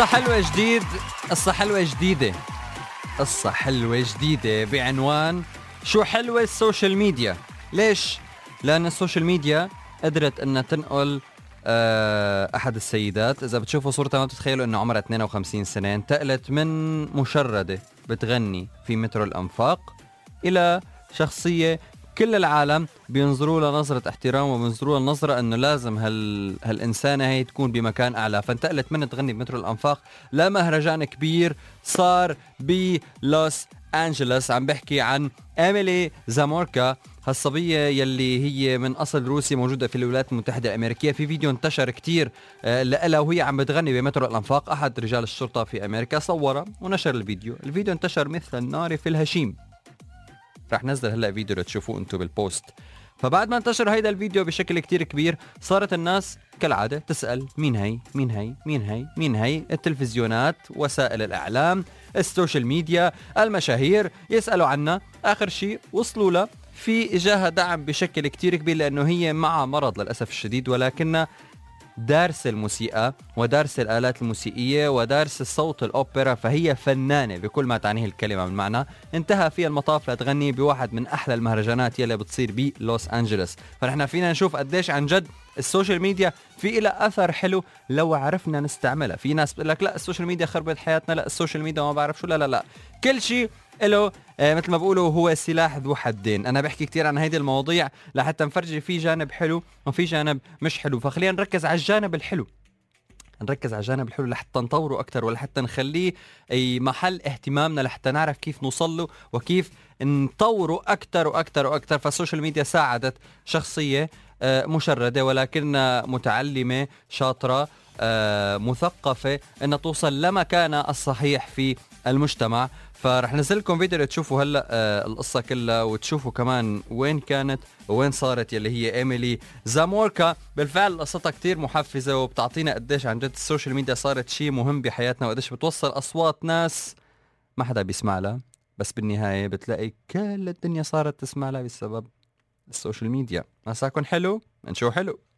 قصة حلوة جديدة بعنوان شو حلوة السوشيال ميديا. ليش؟ لأن السوشيال ميديا قدرت أنها تنقل أحد السيدات، إذا بتشوفوا صورتها ما بتتخيلوا أنه عمرها 52 سنة، انتقلت من مشردة بتغني في مترو الأنفاق إلى شخصية كل العالم بينظروا لها نظرة احترام وبينظروا لها نظرة أنه لازم هالإنسانة هي تكون بمكان أعلى. فانتقلت من تغني بمترو الأنفاق لمهرجان كبير صار بلوس أنجلوس. عم بحكي عن إيميلي زاموركا، هالصبية يلي هي من أصل روسي موجودة في الولايات المتحدة الأمريكية. في فيديو انتشر كتير لها وهي عم بتغني بمترو الأنفاق، أحد رجال الشرطة في أمريكا صورها ونشر الفيديو انتشر مثل النار في الهشيم. رح نزل هلأ فيديو لتشوفوه انتو بالبوست. فبعد ما انتشر هيدا الفيديو بشكل كتير كبير صارت الناس كالعادة تسأل مين هي. التلفزيونات، وسائل الإعلام، السوشيال ميديا، المشاهير يسألوا عنا. آخر شيء وصلوا لها في إجاها دعم بشكل كتير كبير، لأنه هي مع مرض للأسف الشديد، ولكنها دارس الموسيقى ودارس الآلات الموسيقية ودارس الصوت الأوبرا، فهي فنانة بكل ما تعنيه الكلمة من معنى. انتهى في المطاف لتغني بواحد من أحلى المهرجانات يلي بتصير بلوس أنجلوس. فنحن فينا نشوف قديش عن جد السوشيال ميديا في إلها أثر حلو لو عرفنا نستعملها. في ناس بتقول لك لا السوشيال ميديا خربت حياتنا، لا السوشيال ميديا ما بعرف شو، لا كل شيء له مثل ما بقولوا هو سلاح ذو حدين. أنا بحكي كتير عن هيدي المواضيع لحتى نفرجي في جانب حلو وفي جانب مش حلو، فخلينا نركز على الجانب الحلو، نركز على الجانب الحلو لحتى نطوره أكتر ولحتى نخليه أي محل اهتمامنا، لحتى نعرف كيف نوصله وكيف نطوره أكتر وأكتر وأكتر. فالسوشيال ميديا ساعدت شخصية مشردة ولكنها متعلمة شاطرة مثقفة أن توصل لمكانها الصحيح في المجتمع. فرح نزل لكم فيديو تشوفوا هلأ القصة كلها وتشوفوا كمان وين كانت وين صارت يلي هي إيميلي زاموركا. بالفعل قصتها كتير محفزة وبتعطينا قديش عن جد السوشيال ميديا صارت شيء مهم بحياتنا، وقديش بتوصل أصوات ناس ما حدا بيسمع لها، بس بالنهاية بتلاقي كل الدنيا صارت تسمع لها بسبب السوشيال ميديا. مساكن حلو، انشو حلو.